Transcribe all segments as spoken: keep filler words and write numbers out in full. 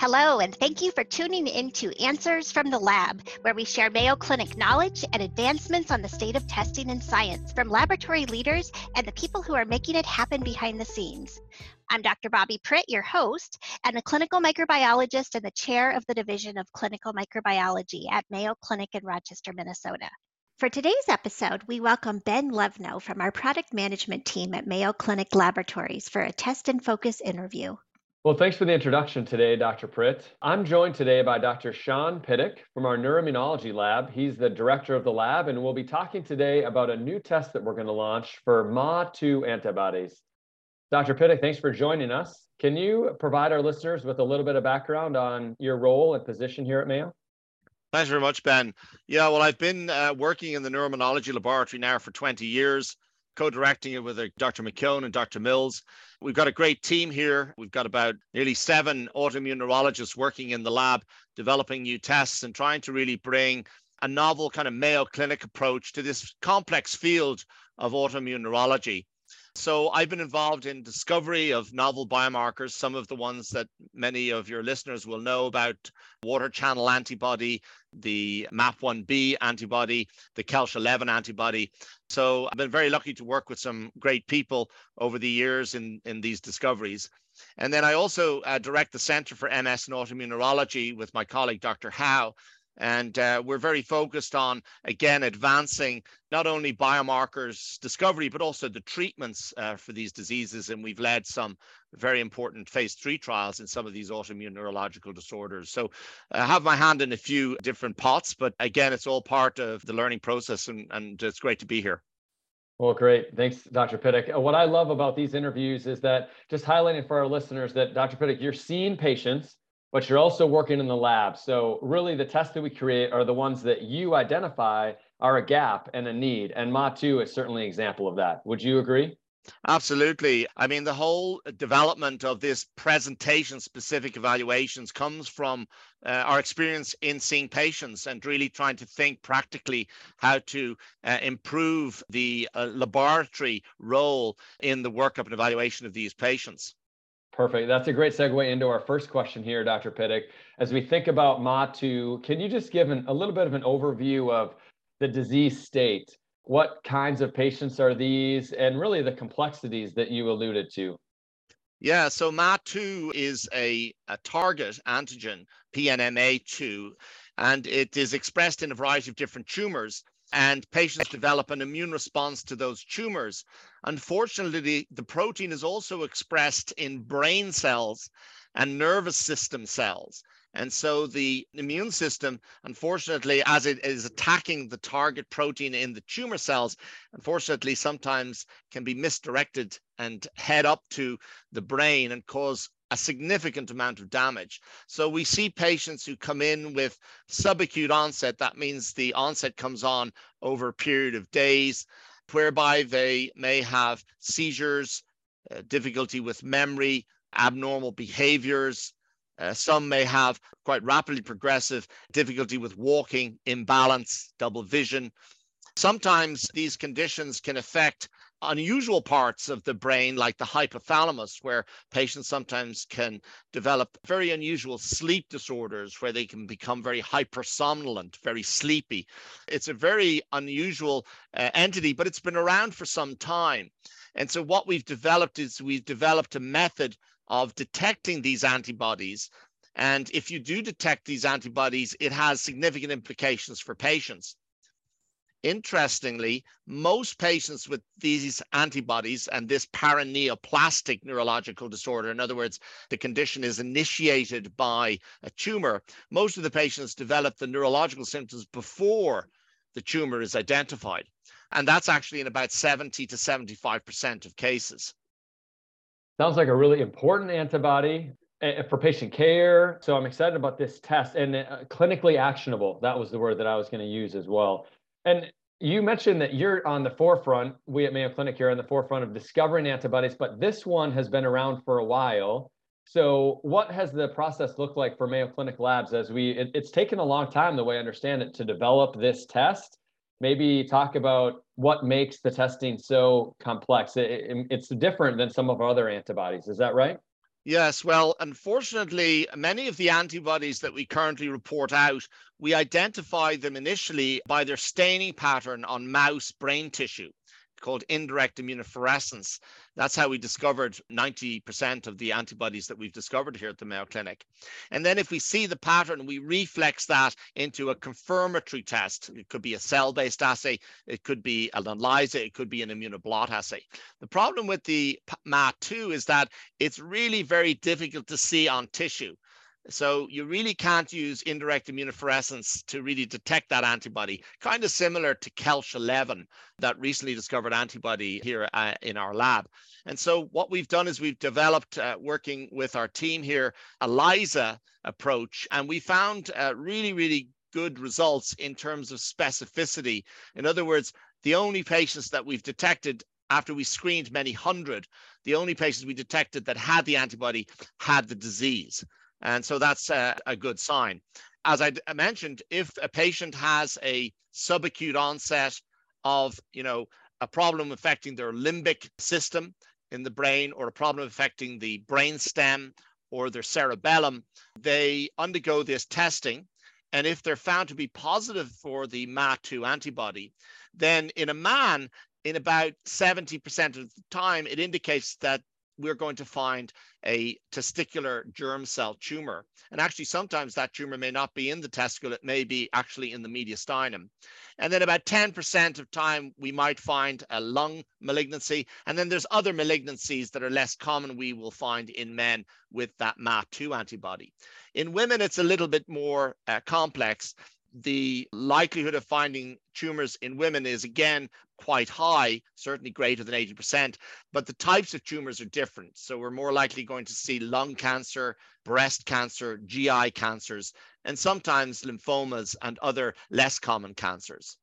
Hello, and thank you for tuning in to Answers from the Lab, where we share Mayo Clinic knowledge and advancements on the state of testing and science from laboratory leaders and the people who are making it happen behind the scenes. I'm Doctor Bobby Pritt, your host, and a clinical microbiologist and the chair of the Division of Clinical Microbiology at Mayo Clinic in Rochester, Minnesota. For today's episode, we welcome Ben Levno from our product management team at Mayo Clinic Laboratories for a test and focus interview. Well, thanks for the introduction today, Doctor Pritt. I'm joined today by Doctor Sean Pittock from our neuroimmunology lab. He's the director of the lab, and we'll be talking today about a new test that we're going to launch for M A two antibodies. Doctor Pittock, thanks for joining us. Can you provide our listeners with a little bit of background on your role and position here at Mayo? Thanks very much, Ben. Yeah, well, I've been uh, working in the neuroimmunology laboratory now for twenty years. Co-directing it with Doctor McKeon and Doctor Mills. We've got a great team here. We've got about nearly seven autoimmune neurologists working in the lab, developing new tests and trying to really bring a novel kind of Mayo Clinic approach to this complex field of autoimmune neurology. So I've been involved in discovery of novel biomarkers, some of the ones that many of your listeners will know about: water channel antibody, the M A P one B antibody, the Kelch eleven antibody. So I've been very lucky to work with some great people over the years in, in these discoveries. And then I also uh, direct the Center for M S and Autoimmune Neurology with my colleague, Doctor Howe. And uh, we're very focused on, again, advancing not only biomarkers discovery, but also the treatments uh, for these diseases. And we've led some very important phase three trials in some of these autoimmune neurological disorders. So I have my hand in a few different pots, but again, it's all part of the learning process, and, and it's great to be here. Well, great. Thanks, Doctor Pittock. What I love about these interviews is that just highlighting for our listeners that, Doctor Pittock, you're seeing patients, but you're also working in the lab. So really the tests that we create are the ones that you identify are a gap and a need. And M A two is certainly an example of that. Would you agree? Absolutely. I mean, the whole development of this presentation-specific evaluations comes from uh, our experience in seeing patients and really trying to think practically how to uh, improve the uh, laboratory role in the workup and evaluation of these patients. Perfect. That's a great segue into our first question here, Doctor Pittock. As we think about M A two, can you just give an, a little bit of an overview of the disease state? What kinds of patients are these, and really the complexities that you alluded to? Yeah, so M A two is a, a target antigen, P N M A two, and it is expressed in a variety of different tumors. And patients develop an immune response to those tumors. Unfortunately, the, the protein is also expressed in brain cells and nervous system cells. And so the immune system, unfortunately, as it is attacking the target protein in the tumor cells, unfortunately, sometimes can be misdirected and head up to the brain and cause a significant amount of damage. So we see patients who come in with subacute onset. That means the onset comes on over a period of days, whereby they may have seizures, uh, difficulty with memory, abnormal behaviors. Uh, some may have quite rapidly progressive difficulty with walking, imbalance, double vision. Sometimes these conditions can affect unusual parts of the brain, like the hypothalamus, where patients sometimes can develop very unusual sleep disorders, where they can become very hypersomnolent, very sleepy. It's a very unusual uh, entity, but it's been around for some time. And so what we've developed is we've developed a method of detecting these antibodies. And if you do detect these antibodies, it has significant implications for patients. Interestingly, most patients with these antibodies and this paraneoplastic neurological disorder, in other words, the condition is initiated by a tumor, most of the patients develop the neurological symptoms before the tumor is identified. And that's actually in about seventy to seventy-five percent of cases. Sounds like a really important antibody for patient care. So I'm excited about this test, and clinically actionable. That was the word that I was going to use as well. And you mentioned that you're on the forefront, we at Mayo Clinic here are on the forefront of discovering antibodies, but this one has been around for a while. So what has the process looked like for Mayo Clinic Labs as we, it, it's taken a long time, the way I understand it, to develop this test? Maybe talk about what makes the testing so complex. It, it, it's different than some of our other antibodies. Is that right? Yes, well, unfortunately, many of the antibodies that we currently report out, we identify them initially by their staining pattern on mouse brain tissue, called indirect immunofluorescence. That's how we discovered ninety percent of the antibodies that we've discovered here at the Mayo Clinic. And then if we see the pattern, we reflex that into a confirmatory test. It could be a cell-based assay. It could be an ELISA. It could be an immunoblot assay. The problem with the M A P one B is that it's really very difficult to see on tissue. So you really can't use indirect immunofluorescence to really detect that antibody, kind of similar to Kelch eleven, that recently discovered antibody here uh, in our lab. And so what we've done is we've developed, uh, working with our team here, an ELISA approach, and we found uh, really, really good results in terms of specificity. In other words, the only patients that we've detected after we screened many hundred, the only patients we detected that had the antibody had the disease. And so that's a, a good sign. As I, d- I mentioned, if a patient has a subacute onset of, you know, a problem affecting their limbic system in the brain, or a problem affecting the brain stem or their cerebellum, they undergo this testing. And if they're found to be positive for the M A P two antibody, then in a man, in about seventy percent of the time, it indicates that we're going to find a testicular germ cell tumor. And actually, sometimes that tumor may not be in the testicle. It may be actually in the mediastinum. And then about ten percent of time, we might find a lung malignancy. And then there's other malignancies that are less common we will find in men with that M A P two antibody. In women, it's a little bit more uh, complex. The likelihood of finding tumors in women is, again, quite high, certainly greater than eighty percent, but the types of tumors are different. So we're more likely going to see lung cancer, breast cancer, G I cancers, and sometimes lymphomas and other less common cancers.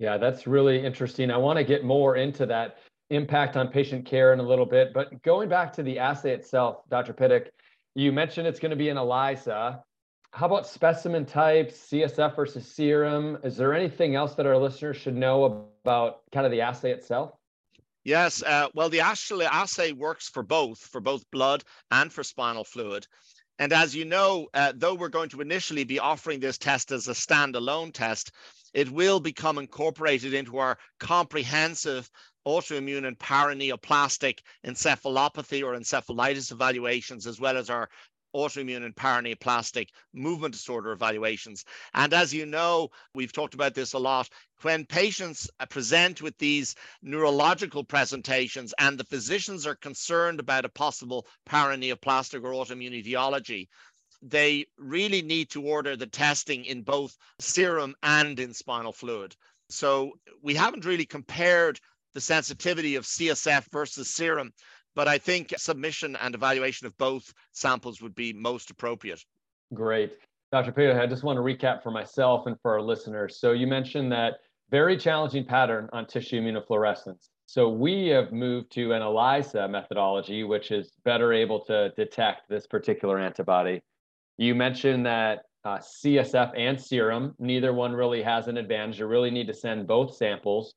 Yeah, that's really interesting. I want to get more into that impact on patient care in a little bit, but going back to the assay itself, Doctor Pittock, you mentioned it's going to be an ELISA. How about specimen types, C S F versus serum? Is there anything else that our listeners should know about kind of the assay itself? Yes. Uh, well, the actual assay works for both, for both blood and for spinal fluid. And as you know, uh, though we're going to initially be offering this test as a standalone test, it will become incorporated into our comprehensive autoimmune and paraneoplastic encephalopathy or encephalitis evaluations, as well as our autoimmune and paraneoplastic movement disorder evaluations. And as you know, we've talked about this a lot, when patients present with these neurological presentations and the physicians are concerned about a possible paraneoplastic or autoimmune etiology, they really need to order the testing in both serum and in spinal fluid. So we haven't really compared the sensitivity of C S F versus serum, but I think submission and evaluation of both samples would be most appropriate. Great. Doctor Pittock, I just want to recap for myself and for our listeners. So you mentioned that very challenging pattern on tissue immunofluorescence. So we have moved to an ELISA methodology, which is better able to detect this particular antibody. You mentioned that uh, C S F and serum, neither one really has an advantage. You really need to send both samples.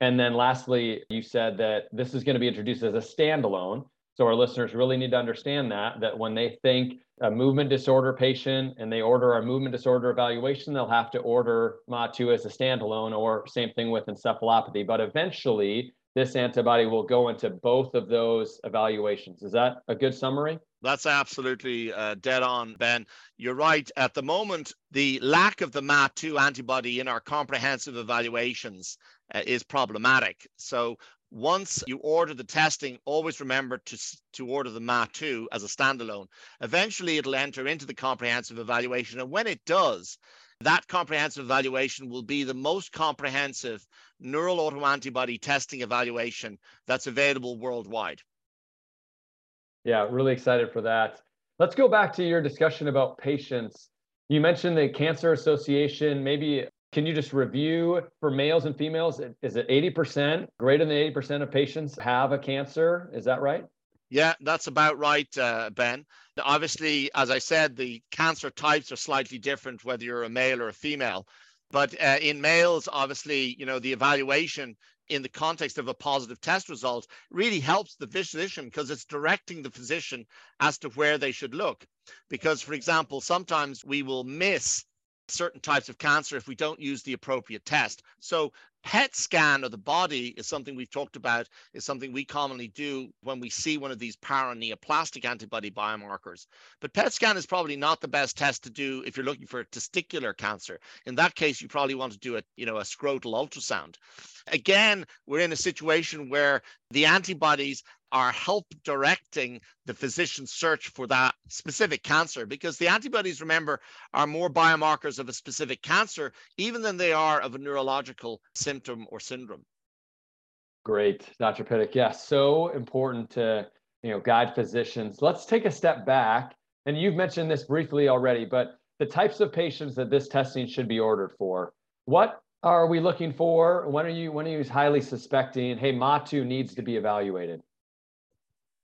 And then lastly, you said that this is going to be introduced as a standalone. So our listeners really need to understand that, that when they think a movement disorder patient and they order a movement disorder evaluation, they'll have to order M A P one B as a standalone, or same thing with encephalopathy. But eventually, this antibody will go into both of those evaluations. Is that a good summary? That's absolutely uh, dead on, Ben. You're right. At the moment, the lack of the M A P two antibody in our comprehensive evaluations uh, is problematic. So once you order the testing, always remember to, to order the M A P two as a standalone. Eventually, it'll enter into the comprehensive evaluation. And when it does, that comprehensive evaluation will be the most comprehensive neural autoantibody testing evaluation that's available worldwide. Yeah, really excited for that. Let's go back to your discussion about patients. You mentioned the cancer association. Maybe can you just review for males and females? Is it eighty percent? Greater than eighty percent of patients have a cancer. Is that right? Yeah, that's about right, uh, Ben. Obviously, as I said, the cancer types are slightly different whether you're a male or a female. But uh, in males, obviously, you know, the evaluation in the context of a positive test result really helps the physician because it's directing the physician as to where they should look. Because, for example, sometimes we will miss certain types of cancer if we don't use the appropriate test. So P E T scan of the body is something we've talked about, is something we commonly do when we see one of these paraneoplastic antibody biomarkers. But P E T scan is probably not the best test to do if you're looking for testicular cancer. In that case, you probably want to do a, you know, a scrotal ultrasound. Again, we're in a situation where the antibodies are help directing the physician's search for that specific cancer, because the antibodies, remember, are more biomarkers of a specific cancer even than they are of a neurological symptom or syndrome. Great, Doctor Pittock. Yeah, so important to you know guide physicians. Let's take a step back, and you've mentioned this briefly already, but the types of patients that this testing should be ordered for. What are we looking for? When are you when are you highly suspecting, hey, M A two needs to be evaluated?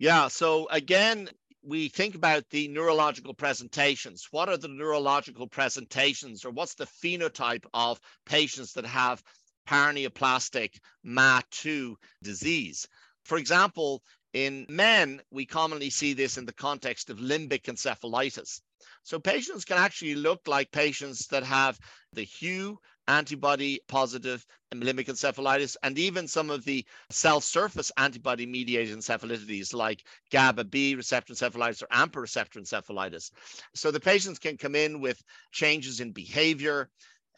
Yeah, so again, we think about the neurological presentations. What are the neurological presentations, or what's the phenotype of patients that have paraneoplastic M A two disease? For example, in men, we commonly see this in the context of limbic encephalitis. So patients can actually look like patients that have the Howe antibody positive limbic encephalitis, and even some of the cell surface antibody mediated encephalitides like GABA B receptor encephalitis or AMPA receptor encephalitis. So the patients can come in with changes in behavior,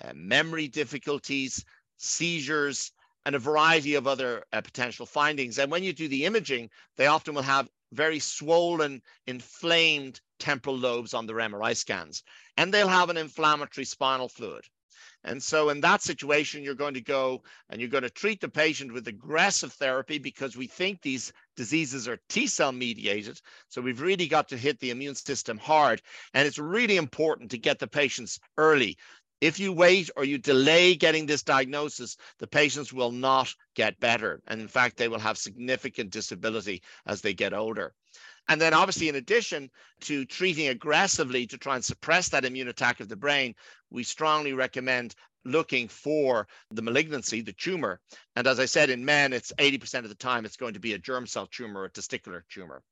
uh, memory difficulties, seizures, and a variety of other uh, potential findings. And when you do the imaging, they often will have very swollen, inflamed temporal lobes on their M R I scans, and they'll have an inflammatory spinal fluid. And so in that situation, you're going to go and you're going to treat the patient with aggressive therapy, because we think these diseases are T-cell mediated. So we've really got to hit the immune system hard. And it's really important to get the patients early. If you wait or you delay getting this diagnosis, the patients will not get better. And in fact, they will have significant disability as they get older. And then obviously, in addition to treating aggressively to try and suppress that immune attack of the brain, we strongly recommend looking for the malignancy, the tumor. And as I said, in men, it's eighty percent of the time it's going to be a germ cell tumor or a testicular tumor.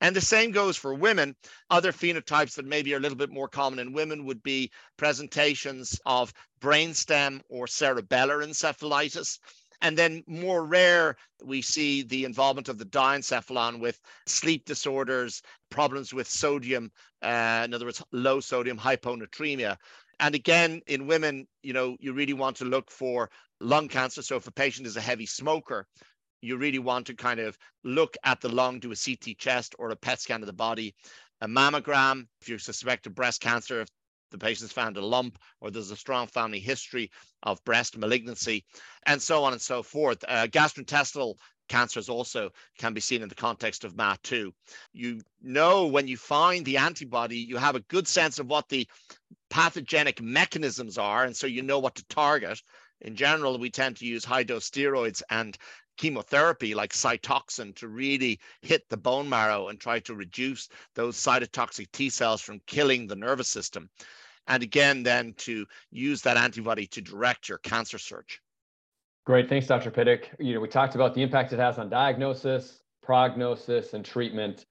And the same goes for women. Other phenotypes that maybe are a little bit more common in women would be presentations of brainstem or cerebellar encephalitis. And then more rare, we see the involvement of the diencephalon with sleep disorders, problems with sodium, uh, in other words, low sodium hyponatremia. And again, in women, you know, you really want to look for lung cancer. So if a patient is a heavy smoker, you really want to kind of look at the lung, do a C T chest or a P E T scan of the body, a mammogram. If you suspect of breast cancer, if the patient's found a lump or there's a strong family history of breast malignancy, and so on and so forth. Uh, gastrointestinal cancers also can be seen in the context of M A two. You know, when you find the antibody, you have a good sense of what the pathogenic mechanisms are, and so you know what to target. In general, we tend to use high-dose steroids and chemotherapy like cytoxin to really hit the bone marrow and try to reduce those cytotoxic T cells from killing the nervous system. And again, then to use that antibody to direct your cancer search. Great. Thanks, Doctor Pittock. You know, we talked about the impact it has on diagnosis, prognosis, and treatment.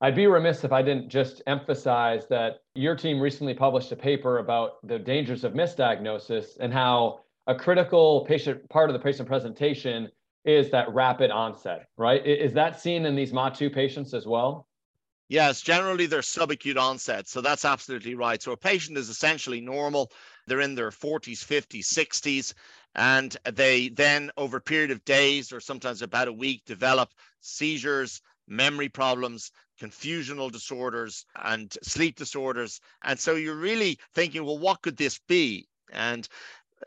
I'd be remiss if I didn't just emphasize that your team recently published a paper about the dangers of misdiagnosis and how a critical patient part of the patient presentation is that rapid onset, right? Is that seen in these M A two patients as well? Yes, generally they're subacute onset. So that's absolutely right. So a patient is essentially normal. They're in their forties, fifties, sixties, and they then over a period of days or sometimes about a week develop seizures, memory problems, confusional disorders, and sleep disorders. And so you're really thinking, well, what could this be? And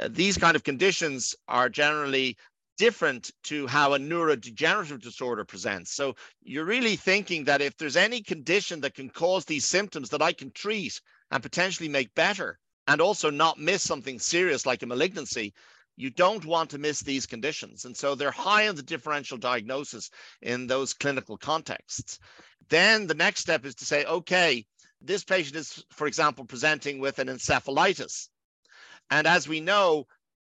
these kind of conditions are generally different to how a neurodegenerative disorder presents. So you're really thinking that if there's any condition that can cause these symptoms that I can treat and potentially make better and also not miss something serious like a malignancy, you don't want to miss these conditions. And so they're high on the differential diagnosis in those clinical contexts. Then the next step is to say, okay, this patient is, for example, presenting with an encephalitis. And as we know,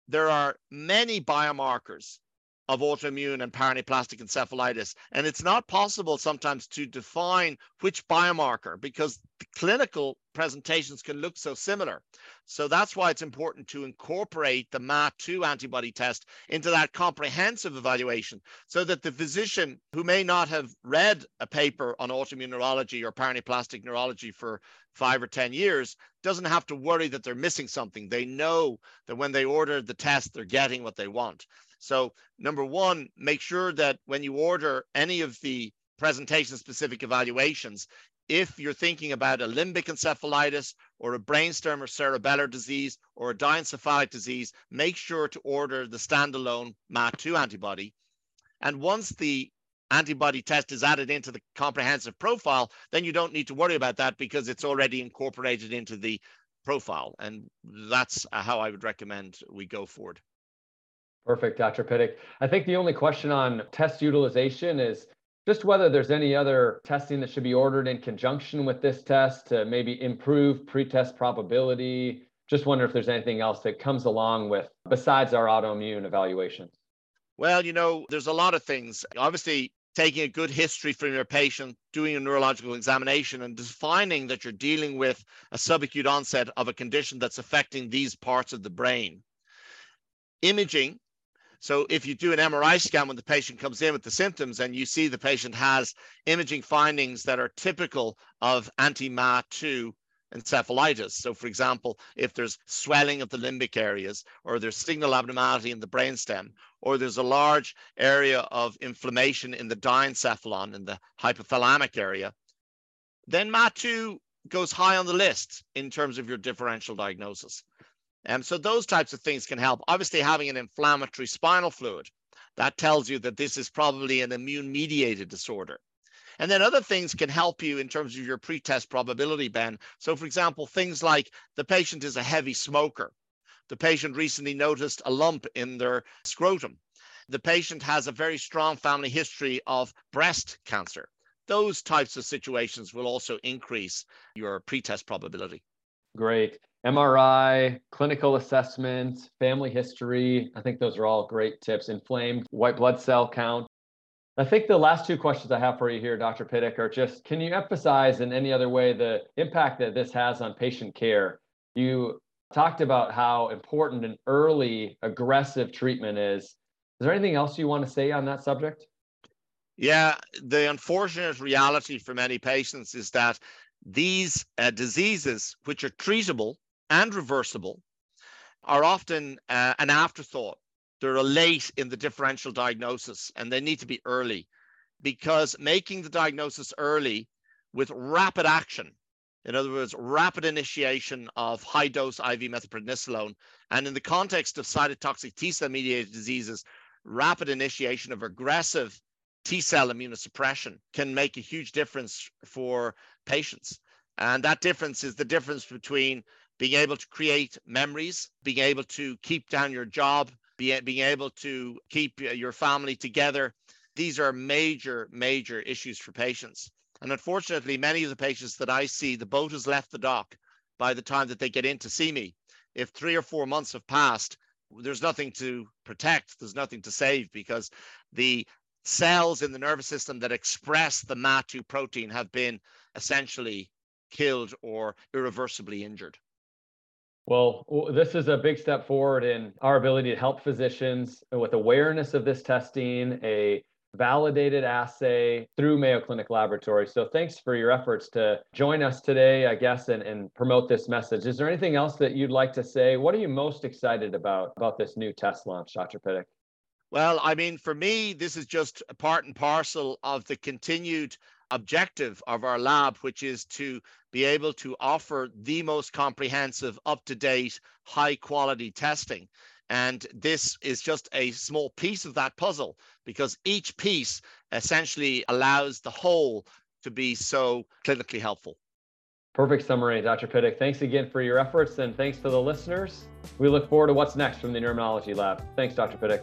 there are many biomarkers of autoimmune and paraneoplastic encephalitis. And it's not possible sometimes to define which biomarker because the clinical presentations can look so similar. So that's why it's important to incorporate the M A P two antibody test into that comprehensive evaluation so that the physician who may not have read a paper on autoimmune neurology or paraneoplastic neurology for five or ten years doesn't have to worry that they're missing something. They know that when they order the test, they're getting what they want. So number one, make sure that when you order any of the presentation-specific evaluations, if you're thinking about a limbic encephalitis or a brainstem or cerebellar disease or a diencephalic disease, make sure to order the standalone M A P two antibody. And once the antibody test is added into the comprehensive profile, then you don't need to worry about that because it's already incorporated into the profile. And that's how I would recommend we go forward. Perfect, Doctor Pittock. I think the only question on test utilization is just whether there's any other testing that should be ordered in conjunction with this test to maybe improve pretest probability. Just wonder if there's anything else that comes along with besides our autoimmune evaluations. Well, you know, there's a lot of things. Obviously, taking a good history from your patient, doing a neurological examination and defining that you're dealing with a subacute onset of a condition that's affecting these parts of the brain. Imaging. So if you do an M R I scan when the patient comes in with the symptoms and you see the patient has imaging findings that are typical of anti M A P two encephalitis. So for example, if there's swelling of the limbic areas or there's signal abnormality in the brainstem, or there's a large area of inflammation in the diencephalon, in the hypothalamic area, then M A P two goes high on the list in terms of your differential diagnosis. And so those types of things can help. Obviously, having an inflammatory spinal fluid, that tells you that this is probably an immune-mediated disorder. And then other things can help you in terms of your pretest probability, Ben. So, for example, things like the patient is a heavy smoker. The patient recently noticed a lump in their scrotum. The patient has a very strong family history of breast cancer. Those types of situations will also increase your pretest probability. Great. M R I, clinical assessment, family history. I think those are all great tips. Inflamed white blood cell count. I think the last two questions I have for you here, Doctor Pittock, are just, can you emphasize in any other way the impact that this has on patient care? You talked about how important an early aggressive treatment is. Is there anything else you want to say on that subject? Yeah, the unfortunate reality for many patients is that these uh, diseases, which are treatable and reversible, are often uh, an afterthought. They're late in the differential diagnosis and they need to be early because making the diagnosis early with rapid action, in other words, rapid initiation of high dose I V methylprednisolone, and in the context of cytotoxic T cell mediated diseases, rapid initiation of aggressive T cell immunosuppression can make a huge difference for patients. And that difference is the difference between being able to create memories, being able to keep down your job, be, being able to keep your family together. These are major, major issues for patients. And unfortunately, many of the patients that I see, the boat has left the dock by the time that they get in to see me. If three or four months have passed, there's nothing to protect. There's nothing to save because the cells in the nervous system that express the M A P two protein have been essentially killed or irreversibly injured. Well, this is a big step forward in our ability to help physicians with awareness of this testing, a validated assay through Mayo Clinic Laboratories. So thanks for your efforts to join us today, I guess, and, and promote this message. Is there anything else that you'd like to say? What are you most excited about about this new test launch, Doctor Pittock? Well, I mean, for me, this is just a part and parcel of the continued objective of our lab, which is to be able to offer the most comprehensive, up-to-date, high-quality testing. And this is just a small piece of that puzzle because each piece essentially allows the whole to be so clinically helpful. Perfect summary, Doctor Pittock. Thanks again for your efforts and thanks to the listeners. We look forward to what's next from the Neuroimmunology Lab. Thanks, Doctor Pittock.